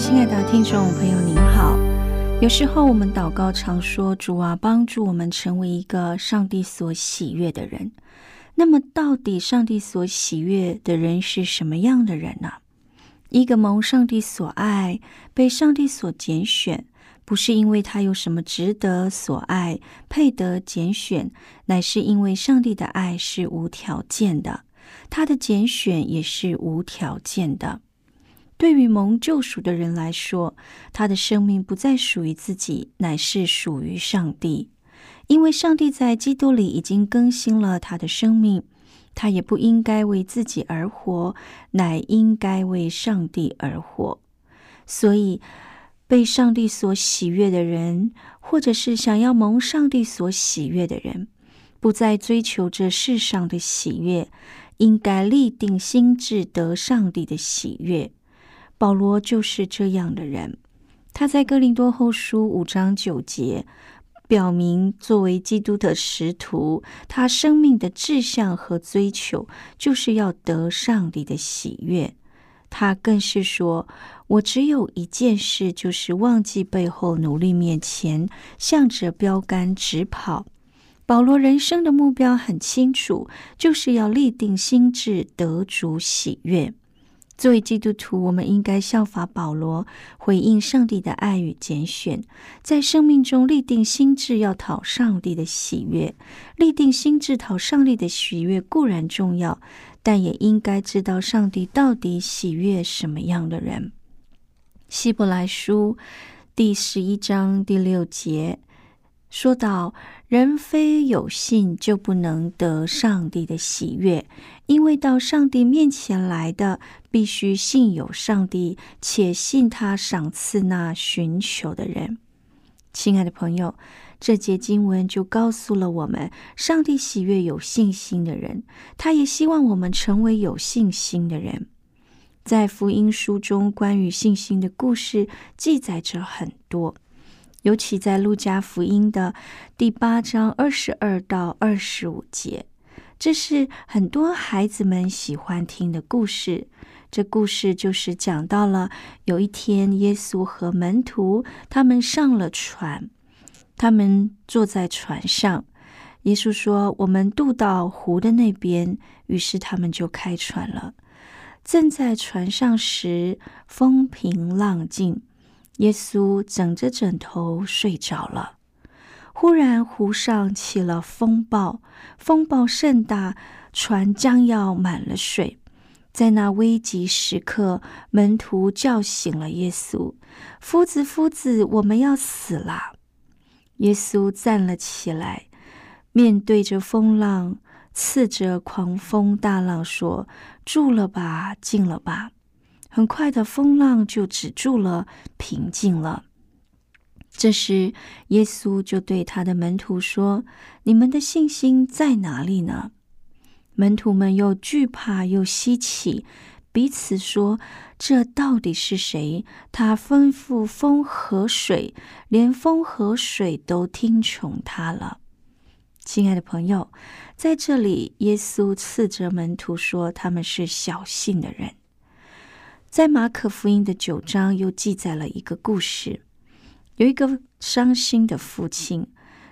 亲爱的听众朋友您好，有时候我们祷告常说，主啊，帮助我们成为一个上帝所喜悦的人。那么到底上帝所喜悦的人是什么样的人呢？一个蒙上帝所爱，被上帝所拣选，不是因为他有什么值得所爱，配得拣选，乃是因为上帝的爱是无条件的，他的拣选也是无条件的。对于蒙救赎的人来说，他的生命不再属于自己，乃是属于上帝。因为上帝在基督里已经更新了他的生命，他也不应该为自己而活，乃应该为上帝而活。所以，被上帝所喜悦的人，或者是想要蒙上帝所喜悦的人，不再追求这世上的喜悦，应该立定心志得上帝的喜悦。保罗就是这样的人，他在哥林多后书5章9节表明，作为基督的使徒，他生命的志向和追求就是要得上帝的喜悦。他更是说，我只有一件事，就是忘记背后，努力面前，向着标杆直跑。保罗人生的目标很清楚，就是要立定心志得主喜悦。作为基督徒，我们应该效法保罗，回应上帝的爱与拣选，在生命中立定心志，要讨上帝的喜悦。立定心志讨上帝的喜悦固然重要，但也应该知道上帝到底喜悦什么样的人。希伯来书第11章第6节说到，人非有信就不能得上帝的喜悦，因为到上帝面前来的必须信有上帝，且信他赏赐那寻求的人。亲爱的朋友，这节经文就告诉了我们，上帝喜悦有信心的人，他也希望我们成为有信心的人。在福音书中关于信心的故事记载着很多，尤其在路加福音的第8章22到25节，这是很多孩子们喜欢听的故事。这故事就是讲到了，有一天耶稣和门徒他们上了船，他们坐在船上，耶稣说，我们渡到湖的那边，于是他们就开船了。正在船上时，风平浪静，耶稣枕着枕头睡着了。忽然湖上起了风暴，风暴甚大，船将要满了水。在那危急时刻，门徒叫醒了耶稣，夫子，夫子，我们要死了。耶稣站了起来，面对着风浪，斥着狂风大浪说，住了吧，静了吧。很快的，风浪就止住了，平静了。这时耶稣就对他的门徒说，你们的信心在哪里呢？门徒们又惧怕又稀奇，彼此说，这到底是谁？他吩咐风和水，连风和水都听从他了。亲爱的朋友，在这里耶稣斥责门徒说，他们是小信的人。在马可福音的9章又记载了一个故事，有一个伤心的父亲，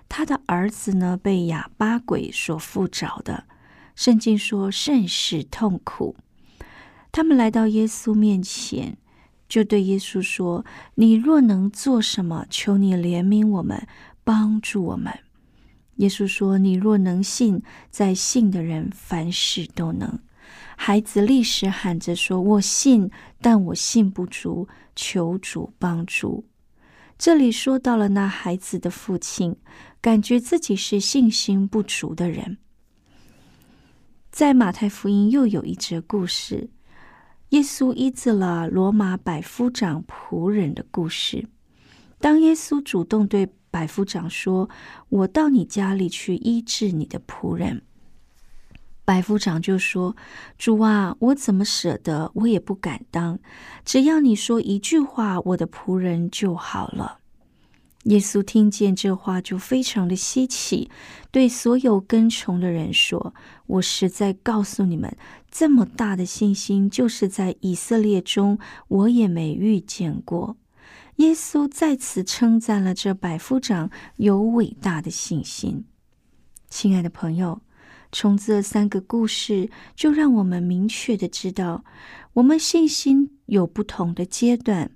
他的儿子呢被哑巴鬼所附着的，圣经说甚是痛苦。他们来到耶稣面前，就对耶稣说，你若能做什么，求你怜悯我们，帮助我们。耶稣说，你若能信，在信的人凡事都能。孩子立时喊着说，我信，但我信不足，求主帮助。这里说到了那孩子的父亲，感觉自己是信心不足的人。在马太福音又有一则故事，耶稣医治了罗马百夫长仆人的故事。当耶稣主动对百夫长说，我到你家里去医治你的仆人，百夫长就说，主啊，我怎么舍得，我也不敢当，只要你说一句话，我的仆人就好了。耶稣听见这话就非常的稀奇，对所有跟从的人说，我实在告诉你们，这么大的信心，就是在以色列中我也没遇见过。耶稣再次称赞了这百夫长有伟大的信心。亲爱的朋友，从这3个故事就让我们明确的知道，我们信心有不同的阶段，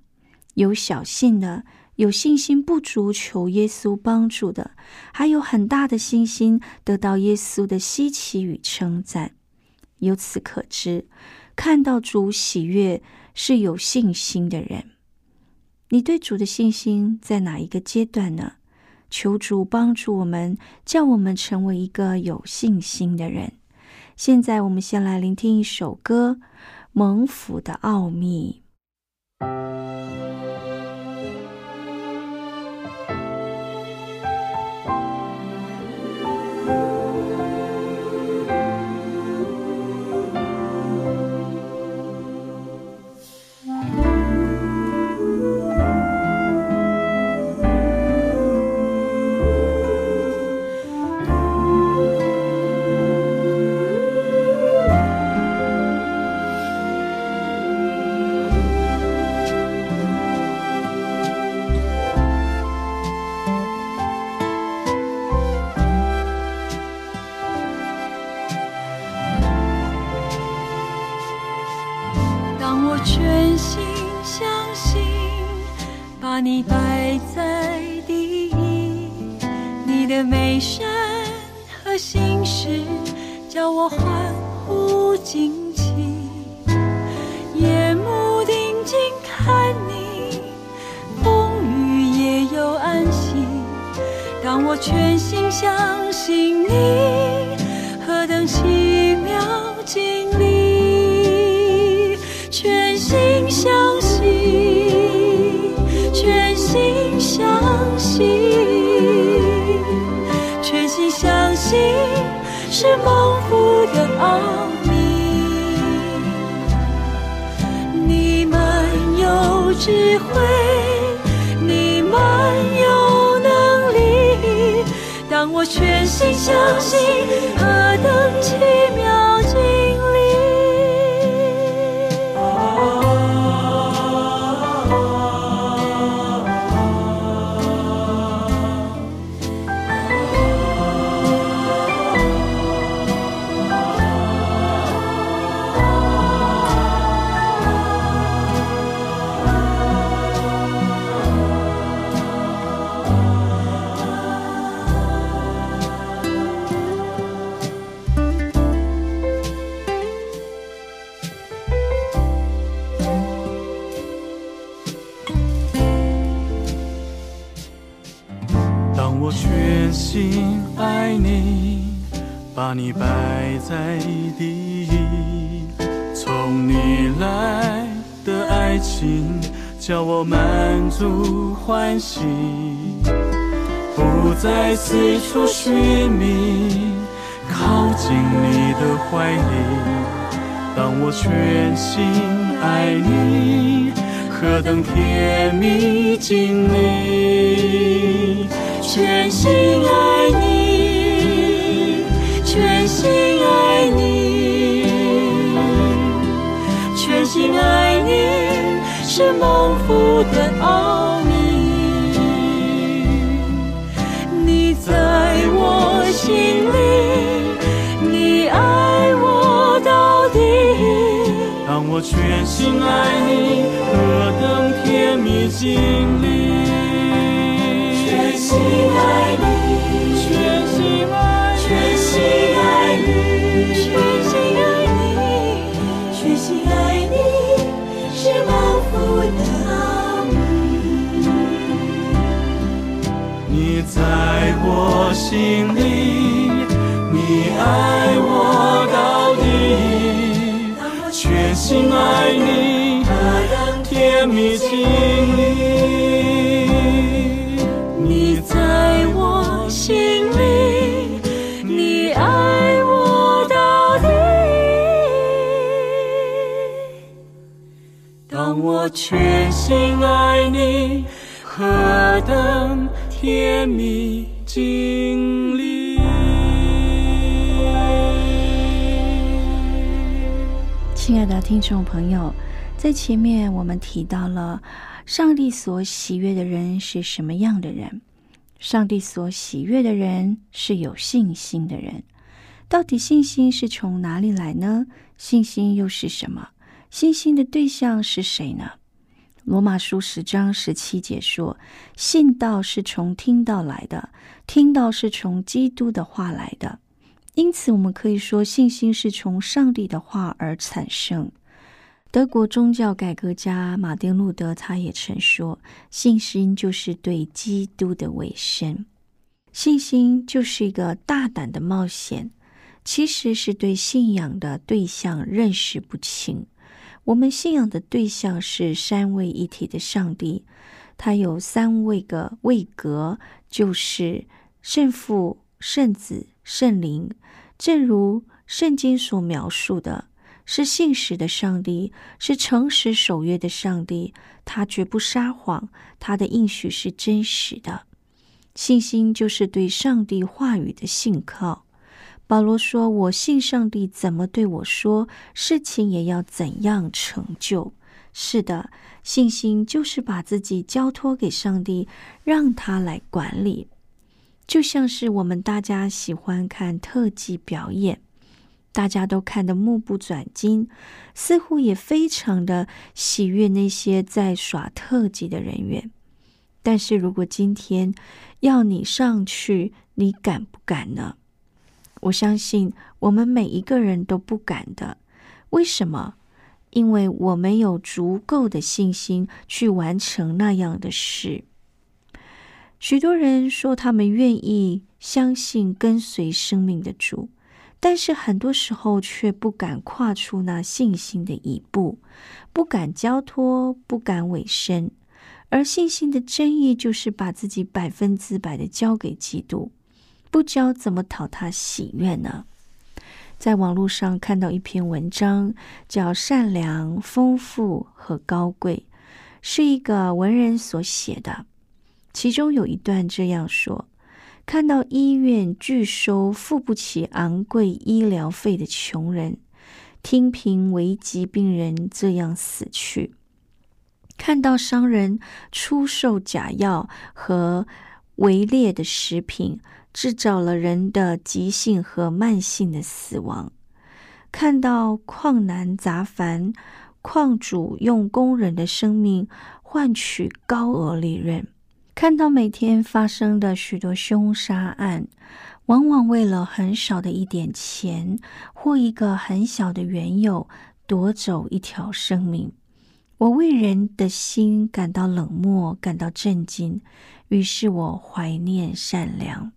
有小信的，有信心不足求耶稣帮助的，还有很大的信心得到耶稣的稀奇与称赞。由此可知，看到主喜悦是有信心的人。你对主的信心在哪一个阶段呢？求主帮助我们，叫我们成为一个有信心的人。现在我们先来聆听一首歌，《蒙福的奥秘》。你摆在第一，你的美善和信实叫我欢呼惊奇，夜幕定睛看你，风雨也有安息。当我全心相信你，何等奇妙经历，全心相信，全心相信是蒙福的奥秘。你们有智慧，你们有能力，当我全心相信，何等奇妙经历。把你摆在第一，从你来的爱情叫我满足欢喜，不再四处寻觅，靠近你的怀里。当我全心爱你，何等甜蜜经历，全心爱你，全心爱你，全心爱你是蒙福的奥秘。你在我心里，你爱我全心爱你，何等甜蜜经历！全心爱你，全心爱你，全心爱你，全心爱你，全心爱你，是满腹的奥秘。你在我心里，你爱我到底。 全心爱你，甜蜜经历。你在我心里，你爱我到底。当我全心爱你，何等甜蜜经历。 亲爱的听众朋友，在前面我们提到了上帝所喜悦的人是什么样的人？上帝所喜悦的人是有信心的人。到底信心是从哪里来呢？信心又是什么？信心的对象是谁呢？罗马书10章17节说：“信道是从听道来的，听道是从基督的话来的。” 因此，我们可以说，信心是从上帝的话而产生。德国宗教改革家马丁·路德他也曾说：“信心就是对基督的委身，信心就是一个大胆的冒险，其实是对信仰的对象认识不清。我们信仰的对象是三位一体的上帝，他有三位个位格，就是圣父、圣子。” 圣灵，正如圣经所描述的，是信实的上帝，是诚实守约的上帝，他绝不撒谎，他的应许是真实的。信心就是对上帝话语的信靠。保罗说：“我信上帝怎么对我说，事情也要怎样成就。”是的，信心就是把自己交托给上帝，让他来管理。 就像是我们大家喜欢看特技表演，大家都看得目不转睛，似乎也非常的喜悦那些在耍特技的人员。但是如果今天要你上去，你敢不敢呢？我相信我们每一个人都不敢的。为什么？因为我们有足够的信心去完成那样的事。 许多人说他们愿意相信跟随生命的主，但是很多时候却不敢跨出那信心的一步，不敢交托，不敢委身。而信心的真意就是把自己100%的交给基督，不交怎么讨他喜悦呢？在网络上看到一篇文章，叫《善良、丰富和高贵》，是一个文人所写的。 其中有一段这样说：“看到医院拒收付不起昂贵医疗费的穷人，听凭危疾病人这样死去；看到商人出售假药和伪劣的食品，制造了人的急性和慢性的死亡；看到矿难杂繁，矿主用工人的生命换取高额利润。” 看到每天发生的许多凶杀案，往往为了很少的一点钱或一个很小的缘由，夺走一条生命。我为人的心感到冷漠，感到震惊，于是我怀念善良。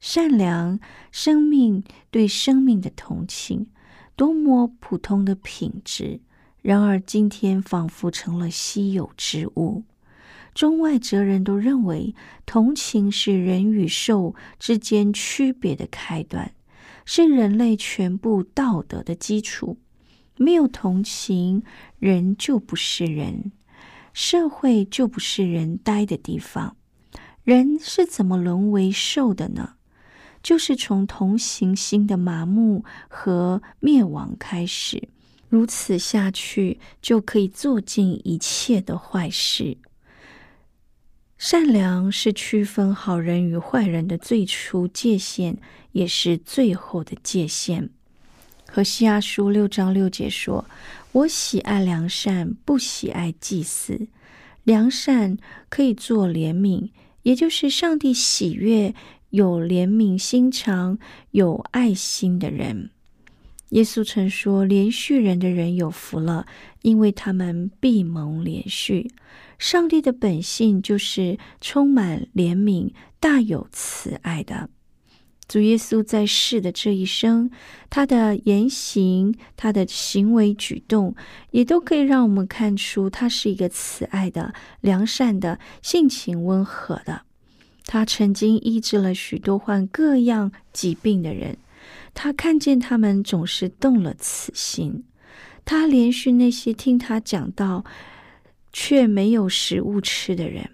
善良，生命对生命的同情，多么普通的品质，然而今天仿佛成了稀有之物。 中外哲人都认为，同情是人与兽之间区别的开端，是人类全部道德的基础。没有同情，人就不是人，社会就不是人待的地方。人是怎么沦为兽的呢？就是从同情心的麻木和灭亡开始。如此下去，就可以做尽一切的坏事。 善良是区分好人与坏人的最初界限，也是最后的界限。何西阿书6章6节说：“我喜爱良善，不喜爱祭祀。良善可以做怜悯，也就是上帝喜悦有怜悯心肠、有爱心的人。耶稣曾说，连续人的人有福了，因为他们必蒙连续。上帝的本性就是充满怜悯、大有慈爱的。主耶稣在世的这一生，他的言行、他的行为举动，也都可以让我们看出他是一个慈爱的、良善的、性情温和的。他曾经医治了许多患各样疾病的人，他看见他们总是动了慈心。他连续那些听他讲道却没有食物吃的人，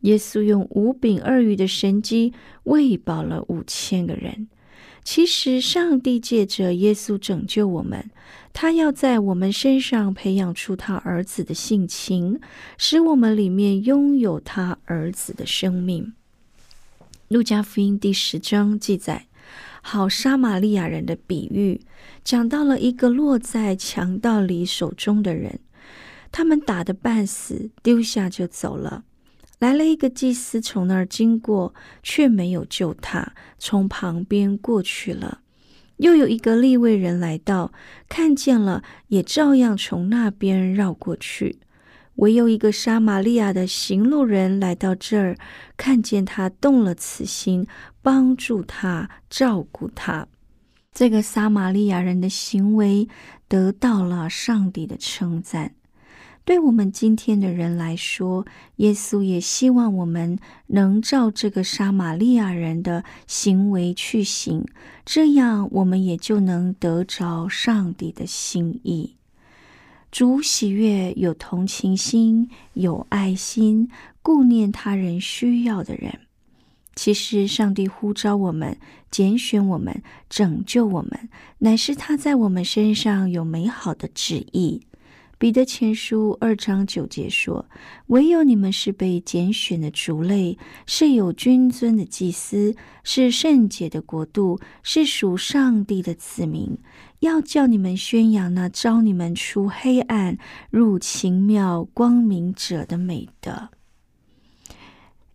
耶稣用5饼2鱼的神迹喂饱了5000个人。其实上帝借着耶稣拯救我们，他要在我们身上培养出他儿子的性情，使我们里面拥有他儿子的生命。路加福音第10章记载好撒玛利亚人的比喻，讲到了一个落在强盗里手中的人，他们打得半死，丢下就走了。来了一个祭司从那儿经过，却没有救他，从旁边过去了。又有一个利未人来到，看见了，也照样从那边绕过去。唯有一个撒玛利亚的行路人来到这儿，看见他，动了慈心，帮助他，照顾他。这个撒玛利亚人的行为得到了上帝的称赞。对我们今天的人来说，耶稣也希望我们能照这个撒玛利亚人的行为去行，这样我们也就能得着上帝的心意。主喜悦有同情心、有爱心，顾念他人需要的人。其实上帝呼召我们、拣选我们、拯救我们，乃是他在我们身上有美好的旨意。彼得前书2章9节说，唯有你们是被拣选的族类，是有君尊的祭司，是圣洁的国度，是属上帝的子民，要叫你们宣扬那召你们出黑暗入奇妙光明者的美德。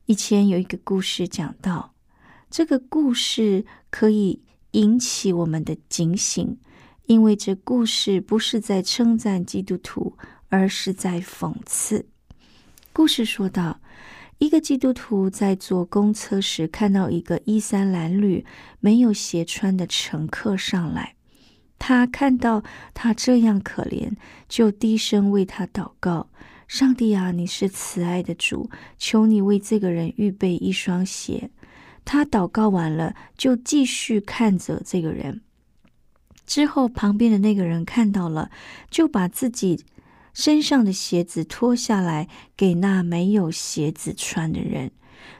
以前有一个故事讲到，这个故事可以引起我们的警醒，因为这故事不是在称赞基督徒，而是在讽刺。故事说到，一个基督徒在坐公车时，看到一个衣衫褴褛、没有鞋穿的乘客上来，他看到他这样可怜，就低声为他祷告，上帝啊，你是慈爱的主，求你为这个人预备一双鞋。他祷告完了，就继续看着这个人。之后旁边的那个人看到了，就把自己身上的鞋子脱下来给那没有鞋子穿的人，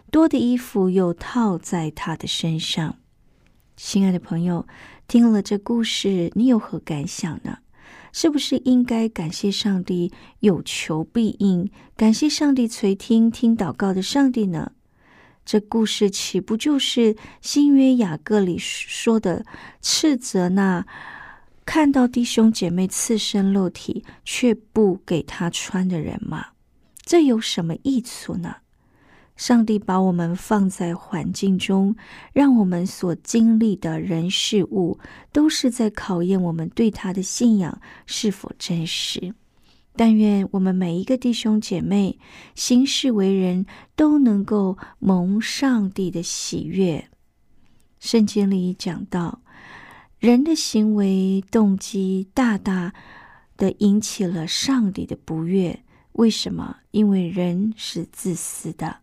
多的衣服又套在他的身上。亲爱的朋友，听了这故事，你有何感想呢？是不是应该感谢上帝有求必应，感谢上帝垂听听祷告的上帝呢？这故事岂不就是新约雅各里说的，斥责那看到弟兄姐妹赤身露体却不给他穿的人吗？这有什么益处呢？上帝把我们放在环境中，让我们所经历的人事物，都是在考验我们对他的信仰是否真实。但愿我们每一个弟兄姐妹行事为人都能够蒙上帝的喜悦。圣经里讲到，人的行为动机大大的引起了上帝的不悦。为什么？因为人是自私的，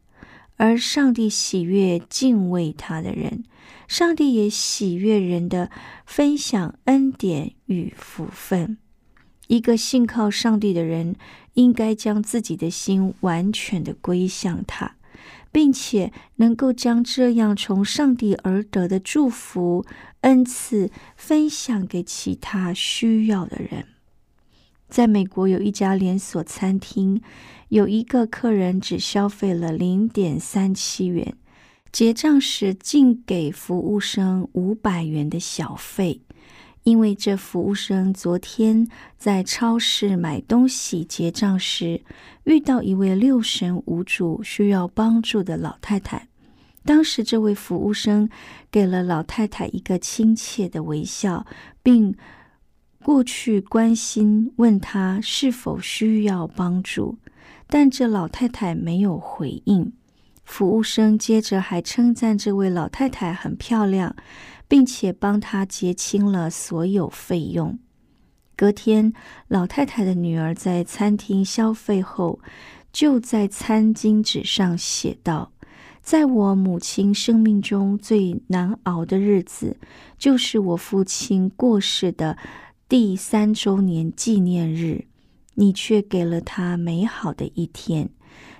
而上帝喜悦敬畏他的人，上帝也喜悦人的分享恩典与福分。一个信靠上帝的人，应该将自己的心完全的归向他，并且能够将这样从上帝而得的祝福、恩赐分享给其他需要的人。在美国有一家连锁餐厅，有一个客人只消费了0.37元，结账时竟给服务生500元的小费。因为这服务生昨天在超市买东西结账时，遇到一位六神无主需要帮助的老太太。当时这位服务生给了老太太一个亲切的微笑，并过去关心问她是否需要帮助，但这老太太没有回应。服务生接着还称赞这位老太太很漂亮，并且帮她结清了所有费用。隔天，老太太的女儿在餐厅消费后，就在餐巾纸上写道：在我母亲生命中最难熬的日子，就是我父亲过世的第3周年纪念日，你却给了她美好的一天。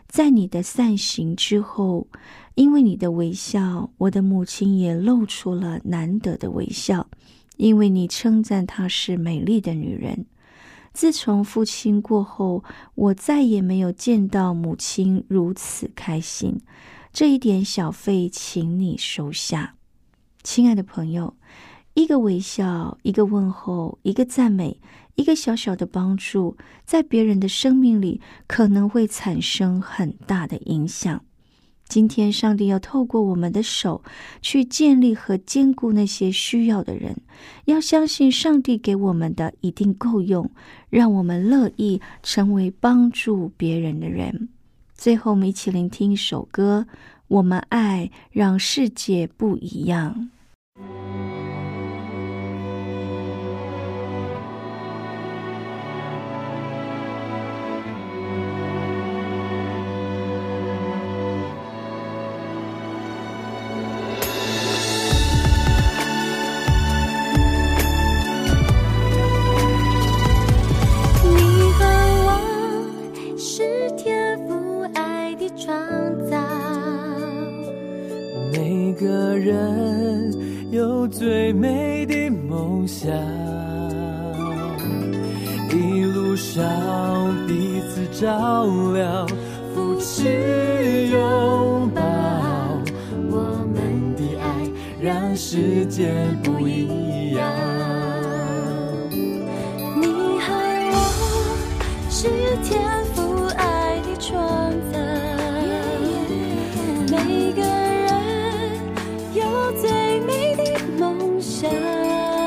在你的散行之后，因为你的微笑，我的母亲也露出了难得的微笑，因为你称赞她是美丽的女人。自从父亲过后，我再也没有见到母亲如此开心，这一点小费请你收下。亲爱的朋友，一个微笑，一个问候，一个赞美，一个小小的帮助，在别人的生命里可能会产生很大的影响。今天上帝要透过我们的手去建立和兼顾那些需要的人，要相信上帝给我们的一定够用，让我们乐意成为帮助别人的人。最后我们一起聆听一首歌，我们爱让世界不一样。最美的梦想，一路上彼此照亮，扶持拥抱，我们的爱让世界不一样。你和我是天赋爱的创造，每个人有最美的梦想，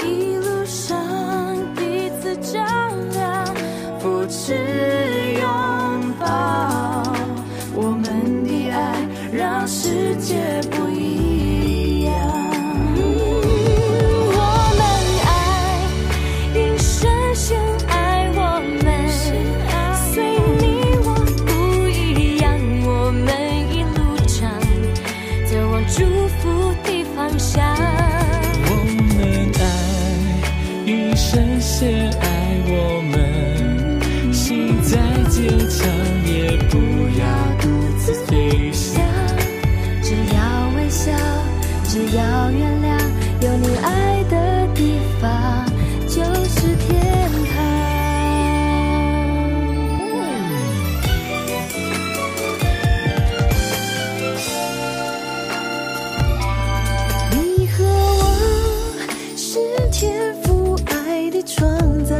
一路上彼此照亮，扶持拥抱，我们的爱让世界不一样。我们爱，因神先爱我们，虽你我不一样，我们一路上走往祝福的方向。我们爱，因神先爱我们，心再坚强也不要独自飞翔，只要微笑，只要原谅，有你爱的地方就是天堂。你和我是天赋爱的创造，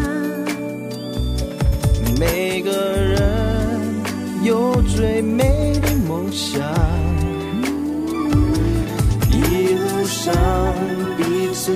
每个人有最美的梦想，一路上彼此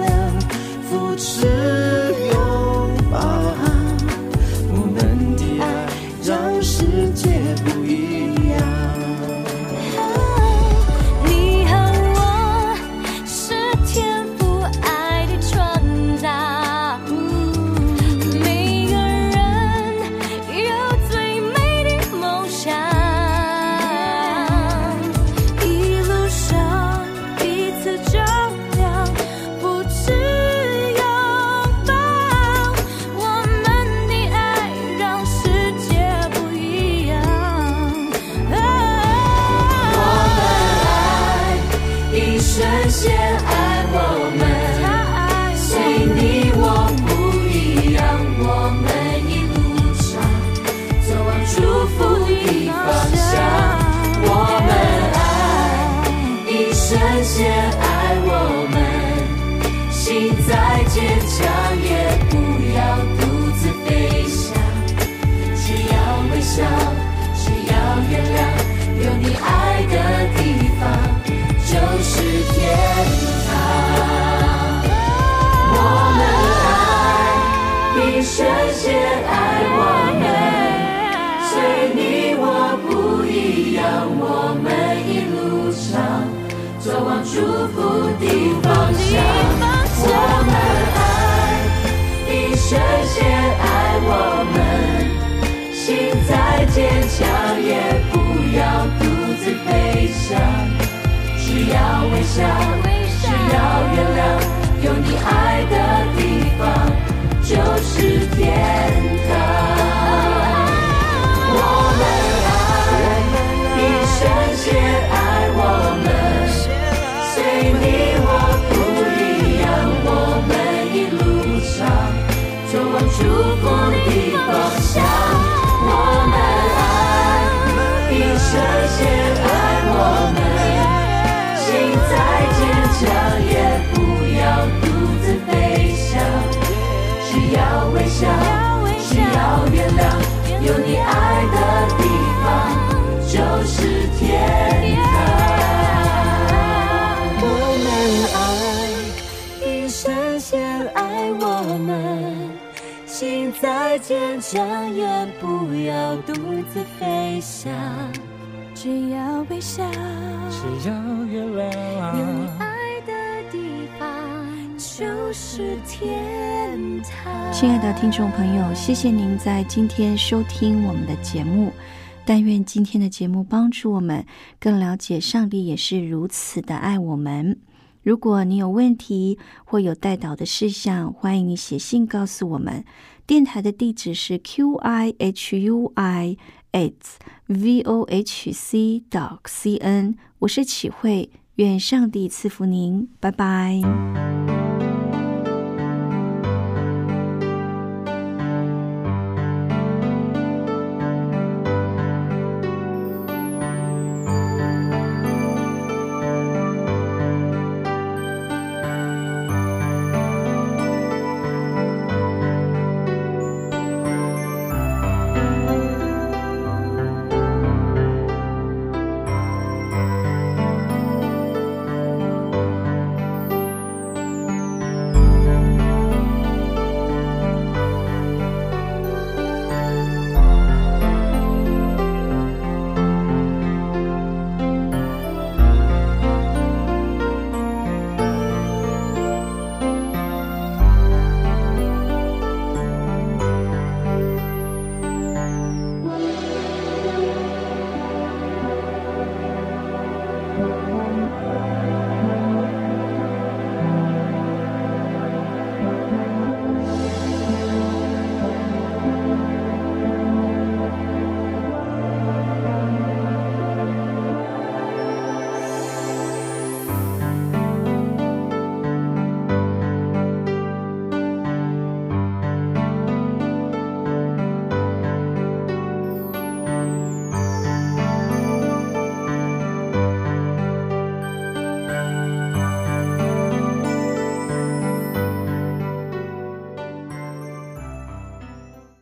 亮，扶持拥抱，我们的爱让世界不一样。你和我是天赋爱的创造，每个人有最美的梦想，一路上彼此照亮，不只有。我们一路上走往祝福的方向。我们爱你，深陷爱我们，心再坚强也不要独自悲伤，只要微笑，只要原谅。 有你爱的地方就是天堂。我们爱你，深陷爱我们，随你我不一样。我们一路上走往祝福的方向。我们爱你，深陷爱我们，心再坚强也不。 只要微笑，只要原谅，有你爱的地方就是天堂。我们爱你，深陷爱我们，心再坚强也不要独自飞翔。只要微笑，只要原谅，有你爱的地方。 就是天堂。亲爱的听众朋友，谢谢您在今天收听我们的节目。但愿今天的节目帮助我们更了解上帝也是如此的爱我们。如果你有问题或有代祷的事项，欢迎你写信告诉我们。电台的地址是 qihui@vohc.cn。我是启慧，愿上帝赐福您，拜拜。